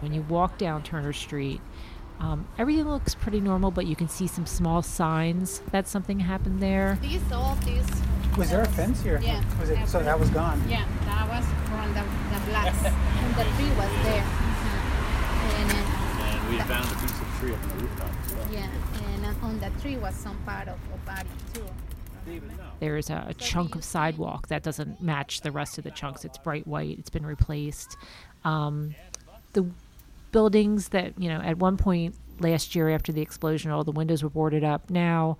when you walk down Turner Street, everything looks pretty normal, but you can see some small signs that something happened there. These sold these. Was there a fence here? Yeah. Was it, so that was gone? Yeah, that was from the blacks. And the tree was there. And we found a piece of tree on the rooftop as well. Yeah, and on the tree was some part of a body too. There is a chunk of sidewalk that doesn't match the rest of the chunks. It's bright white. It's been replaced. The buildings that, you know, at one point last year after the explosion, all the windows were boarded up. Now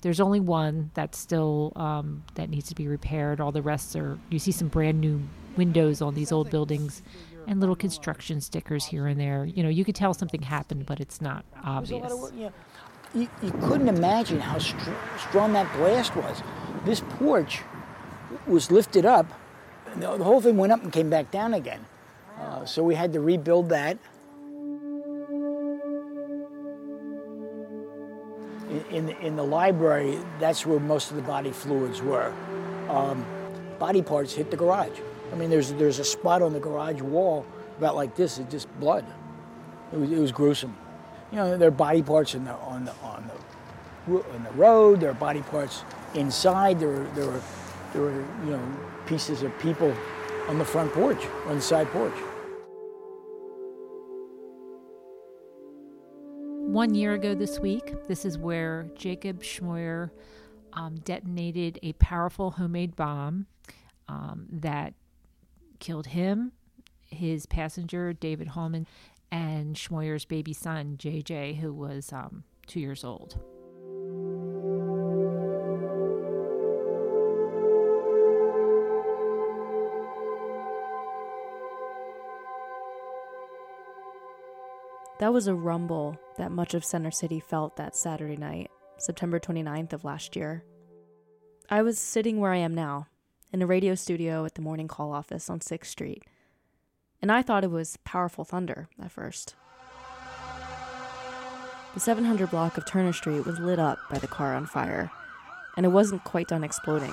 there's only one that's still that needs to be repaired. All the rest are, you see some brand new windows on these old buildings and little construction stickers here and there. You know, you could tell something happened, but it's not obvious. You couldn't imagine how strong that blast was. This porch was lifted up, and the whole thing went up and came back down again. So we had to rebuild that. In the library, that's where most of the body fluids were. Body parts hit the garage. I mean, there's a spot on the garage wall about like this. It's just blood. It was gruesome. You know, there are body parts on the road. There are body parts inside. There were you know, pieces of people on the front porch, on the side porch. 1 year ago this week, this is where Jacob Schmoyer detonated a powerful homemade bomb that killed him, his passenger David Hallman, and Schmoyer's baby son, JJ, who was 2 years old. That was a rumble that much of Center City felt that Saturday night, September 29th of last year. I was sitting where I am now, in a radio studio at the Morning Call office on 6th Street, and I thought it was powerful thunder at first. The 700 block of Turner Street was lit up by the car on fire, and it wasn't quite done exploding.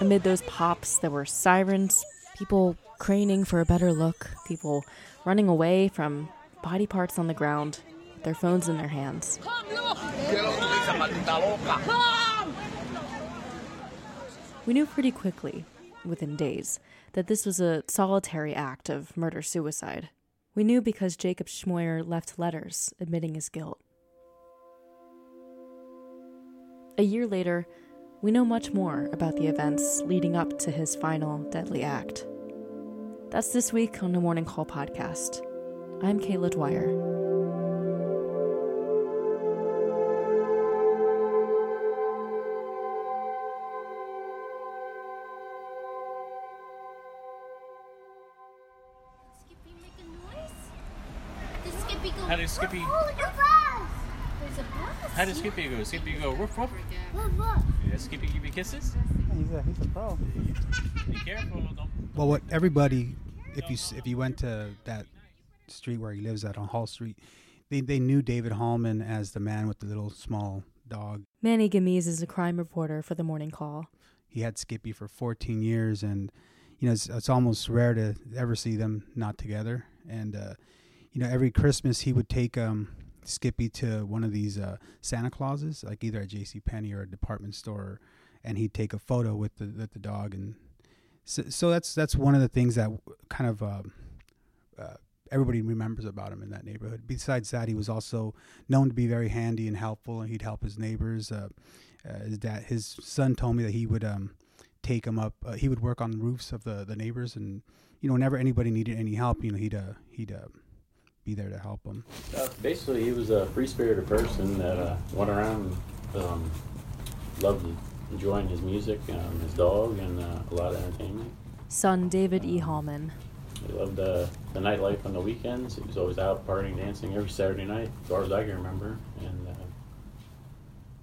Amid those pops, there were sirens, people craning for a better look, people running away from body parts on the ground, with their phones in their hands. We knew pretty quickly, within days, that this was a solitary act of murder-suicide. We knew because Jacob Schmoyer left letters admitting his guilt. A year later, we know much more about the events leading up to his final deadly act. That's this week on the Morning Call podcast. I'm Kayla Dwyer. How did Skippy? How did Skippy go? Skippy go woof woof. Yeah, Skippy give you kisses. He's a pro. Be careful. Well, what everybody, if you went to that street where he lives at on Hall Street, they knew David Hallman as the man with the little small dog. Manny Gamiz is a crime reporter for the Morning Call. He had Skippy for 14 years, and you know it's almost rare to ever see them not together, and. You know, every Christmas he would take Skippy to one of these Santa Clauses, like either at JCPenney or a department store, and he'd take a photo with the dog. And so that's one of the things that kind of everybody remembers about him in that neighborhood. Besides that, he was also known to be very handy and helpful, and he'd help his neighbors. His son told me that he would take him up. He would work on the roofs of the neighbors, and, you know, whenever anybody needed any help, you know, he'd be there to help him. Basically, he was a free-spirited person that went around and loved enjoying his music, his dog, and a lot of entertainment. Son David E. Hallman. He loved the nightlife on the weekends. He was always out partying, dancing every Saturday night, as far as I can remember. And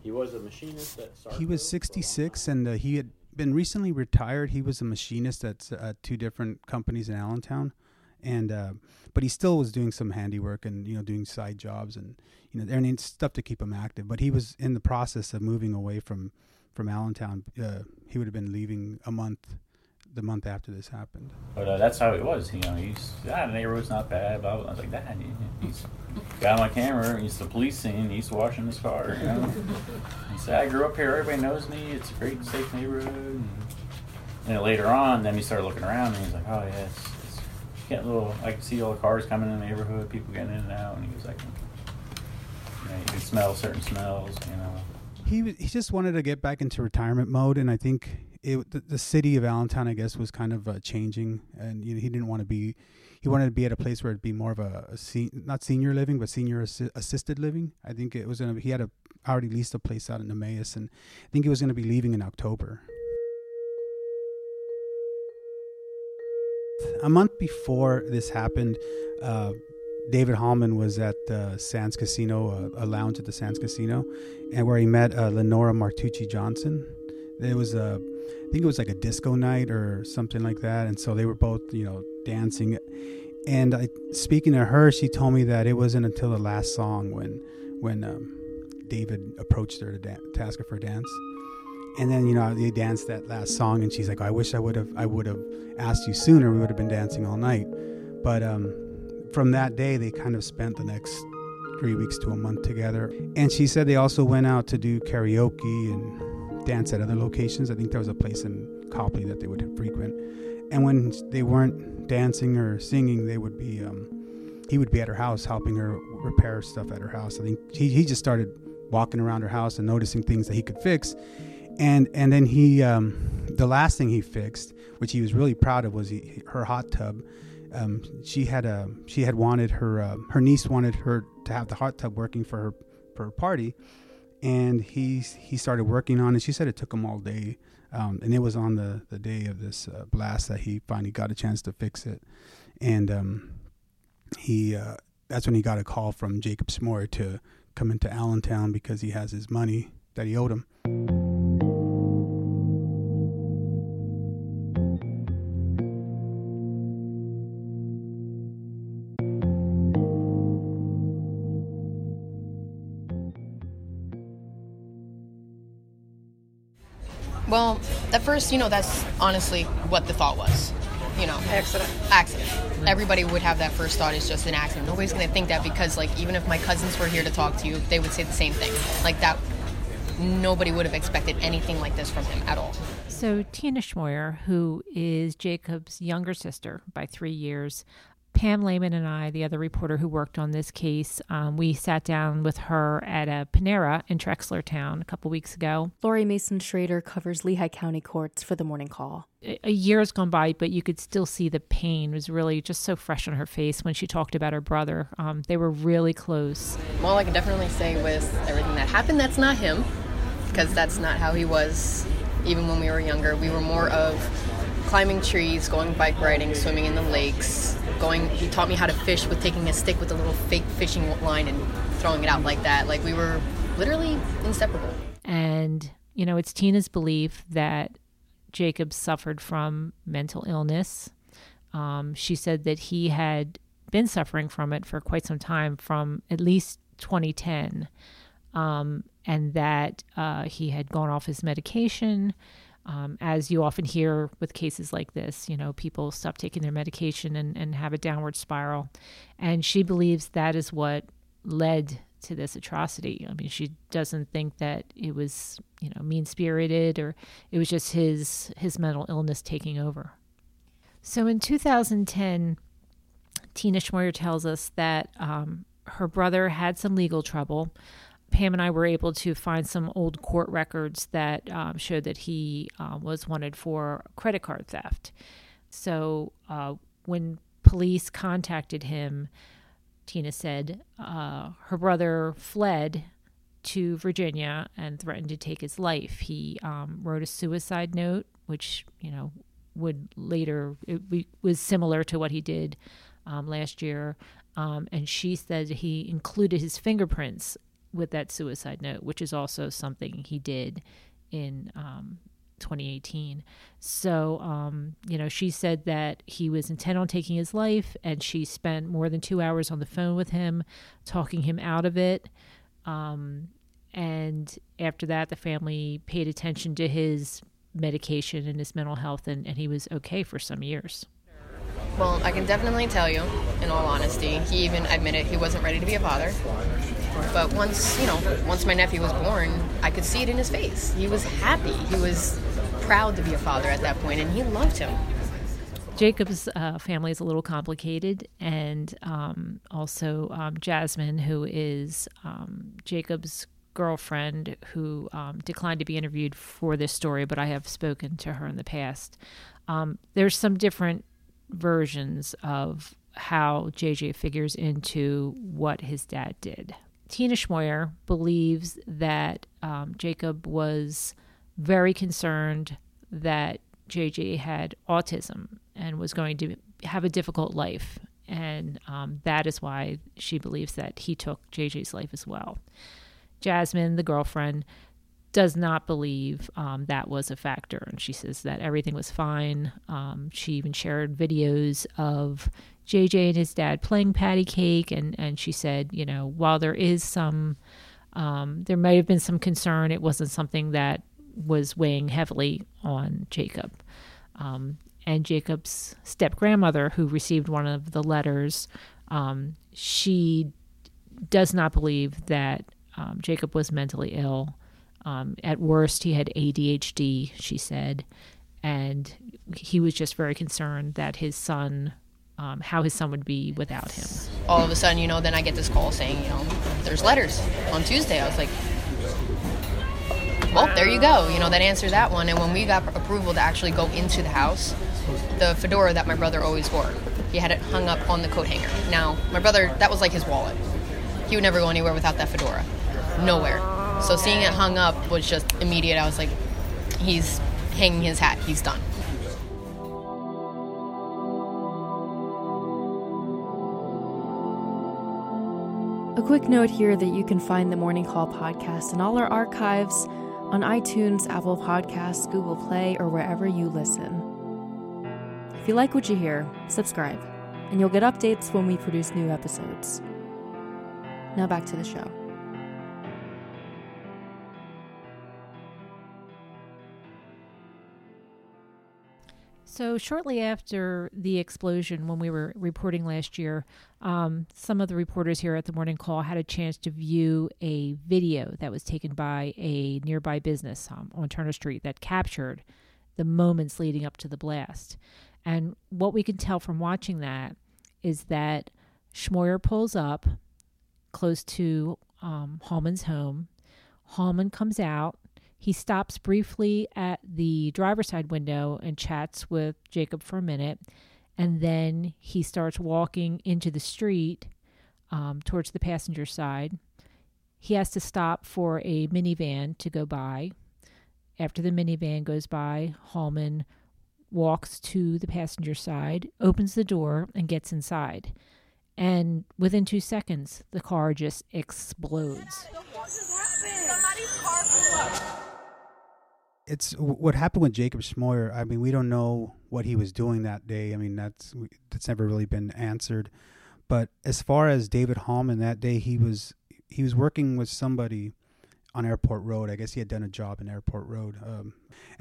he was a machinist at Sarko. He was 66, and he had been recently retired. He was a machinist at two different companies in Allentown. And but he still was doing some handiwork and, you know, doing side jobs and, you know, and stuff to keep him active. But he was in the process of moving away from Allentown. He would have been leaving a month the month after this happened. But that's how it was. You know, he's, the neighborhood's not bad. But I was like, Dad, he's got my camera. He's the police scene. He's washing his car. You know? He said, I grew up here. Everybody knows me. It's a great, safe neighborhood. And then later on, then he started looking around, and he's like, oh, yeah, it's getting a little, I can see all the cars coming in the neighborhood, people getting in and out. And he was like, you know, you can smell certain smells, you know. He just wanted to get back into retirement mode, and I think the city of Allentown, I guess, was kind of changing, and you know, he didn't want to be. He wanted to be at a place where it'd be more of not senior living, but senior assisted living. I think it was he had already leased a place out in Emmaus, and I think he was going to be leaving in October. A month before this happened, David Hallman was at the Sands Casino, a lounge at the Sands Casino, and where he met Lenora Martucci Johnson. There was I think it was like a disco night or something like that, and so they were both, you know, dancing. And speaking to her, she told me that it wasn't until the last song when David approached her to ask her for a dance. And then, you know, they danced that last song, and she's like, I wish I would have asked you sooner. We would have been dancing all night. But from that day, they kind of spent the next 3 weeks to a month together. And she said they also went out to do karaoke and dance at other locations. I think there was a place in Copley that they would frequent. And when they weren't dancing or singing, they would be he would be at her house helping her repair stuff at her house. I think he just started walking around her house and noticing things that he could fix. And then he the last thing he fixed, which he was really proud of, was her hot tub. She had wanted her niece wanted her to have the hot tub working for her party, and he started working on it. She said it took him all day, and it was on the day of this blast that he finally got a chance to fix it. And he that's when he got a call from Jacob Schmoyer to come into Allentown because he has his money that he owed him. Well, at first, you know, that's honestly what the thought was, you know. Accident. Everybody would have that first thought, it's just an accident. Nobody's going to think that because, like, even if my cousins were here to talk to you, they would say the same thing. Like, that, nobody would have expected anything like this from him at all. So Tina Schmoyer, who is Jacob's younger sister by 3 years, Pam Lehman and I, the other reporter who worked on this case, we sat down with her at a Panera in Trexler Town a couple weeks ago. Laurie Mason Schroeder covers Lehigh County courts for The Morning Call. A year has gone by, but you could still see the pain was really just so fresh on her face when she talked about her brother. They were really close. Well, I can definitely say with everything that happened, that's not him, because that's not how he was even when we were younger. We were more of climbing trees, going bike riding, swimming in the lakes, he taught me how to fish with taking a stick with a little fake fishing line and throwing it out like that. Like, we were literally inseparable. And, you know, it's Tina's belief that Jacob suffered from mental illness. She said that he had been suffering from it for quite some time, from at least 2010, and that he had gone off his medication. As you often hear with cases like this, you know, people stop taking their medication and have a downward spiral. And she believes that is what led to this atrocity. I mean, she doesn't think that it was, you know, mean-spirited, or it was just his mental illness taking over. So in 2010, Tina Schmoyer tells us that her brother had some legal trouble. Pam and I were able to find some old court records that showed that he was wanted for credit card theft. So when police contacted him, Tina said her brother fled to Virginia and threatened to take his life. He wrote a suicide note, which, you know, would later, it was similar to what he did last year. And she said he included his fingerprints with that suicide note, which is also something he did in 2018. So, you know, she said that he was intent on taking his life, and she spent more than 2 hours on the phone with him, talking him out of it. And after that, the family paid attention to his medication and his mental health, and he was okay for some years. Well, I can definitely tell you, in all honesty, he even admitted he wasn't ready to be a father. But once my nephew was born, I could see it in his face. He was happy. He was proud to be a father at that point, and he loved him. Jacob's family is a little complicated, and also Jasmine, who is Jacob's girlfriend, who declined to be interviewed for this story, but I have spoken to her in the past. There's some different versions of how JJ figures into what his dad did. Tina Schmoyer believes that Jacob was very concerned that JJ had autism and was going to have a difficult life. And that is why she believes that he took JJ's life as well. Jasmine, the girlfriend, does not believe that was a factor. And she says that everything was fine. She even shared videos of JJ and his dad playing patty cake. And she said, while there is some, there might have been some concern, it wasn't something that was weighing heavily on Jacob. And Jacob's step-grandmother, who received one of the letters, she does not believe that Jacob was mentally ill. At worst, he had ADHD, she said, and he was just very concerned that his son, how his son would be without him. All of a sudden, then I get this call saying, there's letters on Tuesday. I was like, well, there you go. That answers that one. And when we got approval to actually go into the house, the fedora that my brother always wore, he had it hung up on the coat hanger. Now, my brother, that was like his wallet. He would never go anywhere without that fedora. Nowhere. So seeing it hung up was just immediate. I was like, he's hanging his hat. He's done. A quick note here that you can find the Morning Call podcast and all our archives on iTunes, Apple Podcasts, Google Play, or wherever you listen. If you like what you hear, subscribe, and you'll get updates when we produce new episodes. Now back to the show. So shortly after the explosion, when we were reporting last year, some of the reporters here at the Morning Call had a chance to view a video that was taken by a nearby business on Turner Street that captured the moments leading up to the blast. And what we can tell from watching that is that Schmoyer pulls up close to Hallman's home. Hallman comes out. He stops briefly at the driver's side window and chats with Jacob for a minute, and then he starts walking into the street towards the passenger side. He has to stop for a minivan to go by. After the minivan goes by, Hallman walks to the passenger side, opens the door, and gets inside. And within 2 seconds, the car just explodes. It's what happened with Jacob Schmoyer. I mean, we don't know what he was doing that day. I mean, that's never really been answered. But as far as David Hallman, that day he was working with somebody on Airport Road. I guess he had done a job in Airport Road, and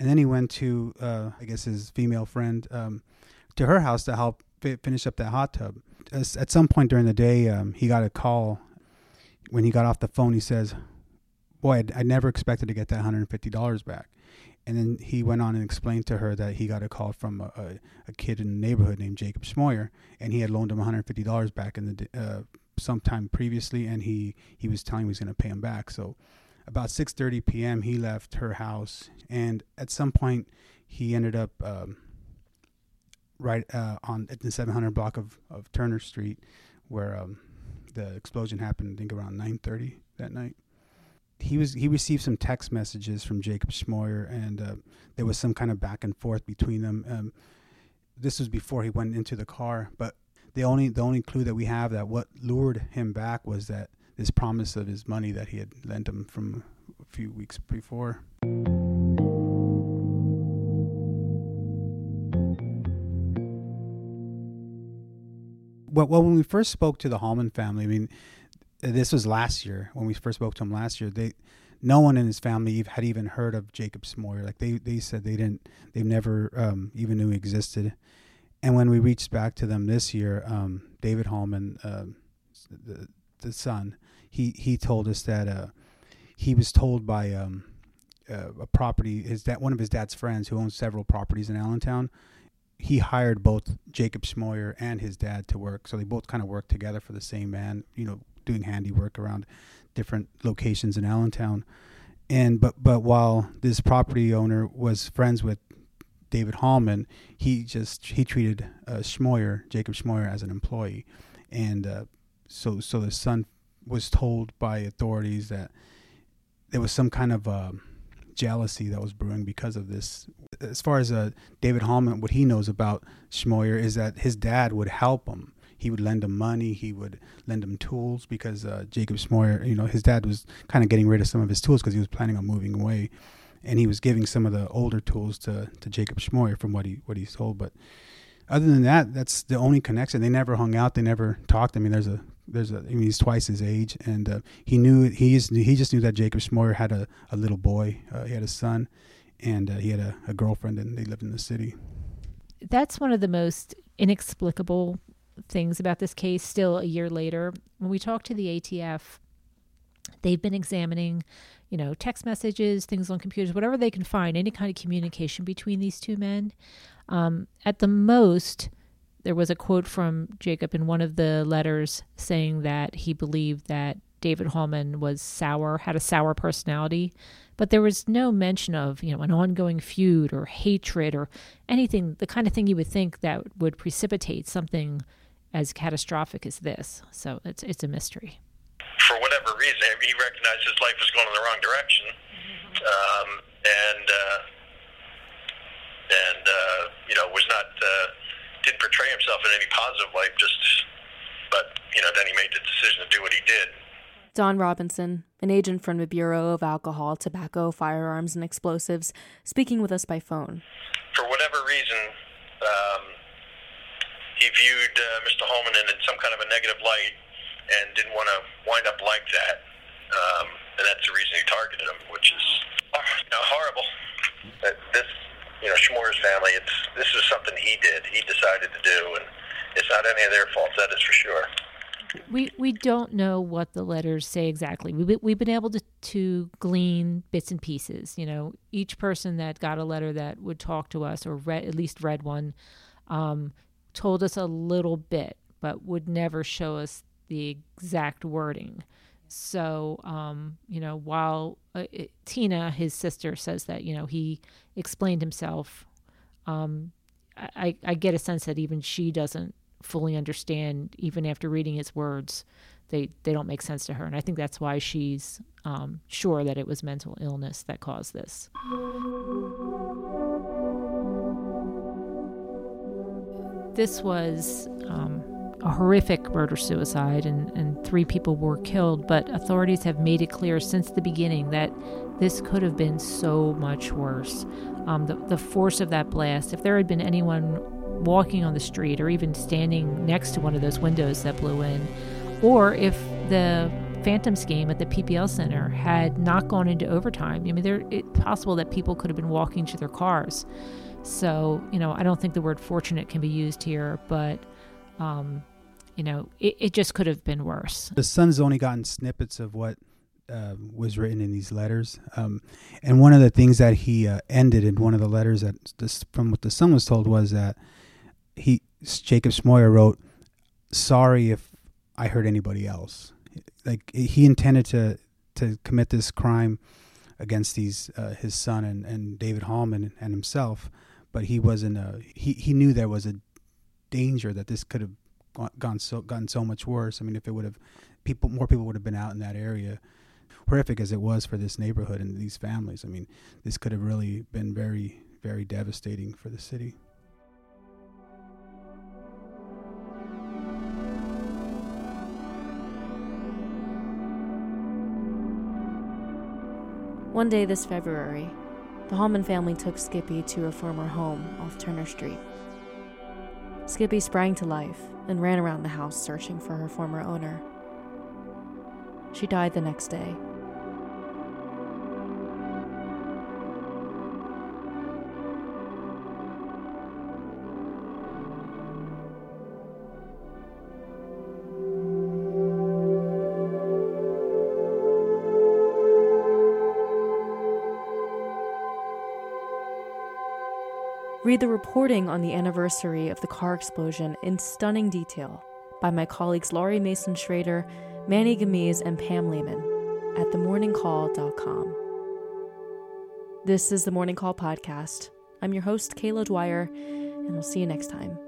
then he went to I guess his female friend to her house to help finish up that hot tub. At some point during the day, he got a call. When he got off the phone, he says, "Boy, I never expected to get that $150 back." And then he went on and explained to her that he got a call from a kid in the neighborhood named Jacob Schmoyer, and he had loaned him $150 back in the sometime previously, and he was telling him he was going to pay him back. So about 6:30 p.m., he left her house, and at some point he ended up right at the 700 block of Turner Street, where the explosion happened, I think around 9:30 that night. He received some text messages from Jacob Schmoyer, and there was some kind of back and forth between them. This was before he went into the car, but the only clue that we have that what lured him back was that this promise of his money that he had lent him from a few weeks before. Well, when we first spoke to the Hallman family, I mean, this was last year when we first spoke to him last year. They no one in his family had even heard of Jacob Schmoyer. Like they said they never even knew he existed. And when we reached back to them this year, David Hallman, the son, he told us that he was told by a property, one of his dad's friends who owns several properties in Allentown. He hired both Jacob Schmoyer and his dad to work. So they both kind of worked together for the same man, doing handiwork around different locations in Allentown. And but while this property owner was friends with David Hallman, he treated Jacob Schmoyer, as an employee. And so the son was told by authorities that there was some kind of jealousy that was brewing because of this. As far as David Hallman, what he knows about Schmoyer is that his dad would help him. He would lend him money. He would lend him tools because Jacob Schmoyer, his dad was kind of getting rid of some of his tools because he was planning on moving away, and he was giving some of the older tools to Jacob Schmoyer from what he's told. But other than that, that's the only connection. They never hung out. They never talked. I mean, he's twice his age, and he just knew that Jacob Schmoyer had a little boy. He had a son, and he had a girlfriend, and they lived in the city. That's one of the most inexplicable things about this case still a year later. When we talked to the ATF, they've been examining, text messages, things on computers, whatever they can find, any kind of communication between these two men. At the most, there was a quote from Jacob in one of the letters saying that he believed that David Hallman was had a sour personality, but there was no mention of, an ongoing feud or hatred or anything, the kind of thing you would think that would precipitate something as catastrophic as this. So it's a mystery. For whatever reason, he recognized his life was going in the wrong direction. Didn't portray himself in any positive light, but then he made the decision to do what he did. Don Robinson, an agent from the Bureau of Alcohol, Tobacco, Firearms, and Explosives, speaking with us by phone. For whatever reason, he viewed Mr. Hallman in some kind of a negative light and didn't want to wind up like that. And that's the reason he targeted him, which is horrible. But this, Schmoyer's family, this is something he did. He decided to do, and it's not any of their faults, that is for sure. We don't know what the letters say exactly. We've been able to glean bits and pieces. Each person that got a letter that would talk to us or read one told us a little bit, but would never show us the exact wording. So, while Tina, his sister, says that, he explained himself, I get a sense that even she doesn't fully understand, even after reading his words, they don't make sense to her. And I think that's why she's sure that it was mental illness that caused this. This was a horrific murder-suicide, and three people were killed, but authorities have made it clear since the beginning that this could have been so much worse. The force of that blast, if there had been anyone walking on the street or even standing next to one of those windows that blew in, or if the Phantoms game at the PPL Center had not gone into overtime, it's possible that people could have been walking to their cars. So, I don't think the word fortunate can be used here, but, it just could have been worse. The son's only gotten snippets of what was written in these letters. And one of the things that he ended in one of the letters from what the son was told was that Jacob Schmoyer wrote, "Sorry if I hurt anybody else." Like he intended to commit this crime against his son and David Hallman and himself, but he wasn't. He knew there was a danger that this could have gotten so much worse. I mean, if it would have, more people would have been out in that area. Horrific as it was for this neighborhood and these families, I mean, this could have really been very, very devastating for the city. One day this February, the Hallman family took Skippy to her former home off Turner Street. Skippy sprang to life and ran around the house searching for her former owner. She died the next day. Read the reporting on the anniversary of the car explosion in stunning detail by my colleagues Laurie Mason Schroeder, Manny Gamiz, and Pam Lehman at themorningcall.com. This is the Morning Call podcast. I'm your host, Kayla Dwyer, and we'll see you next time.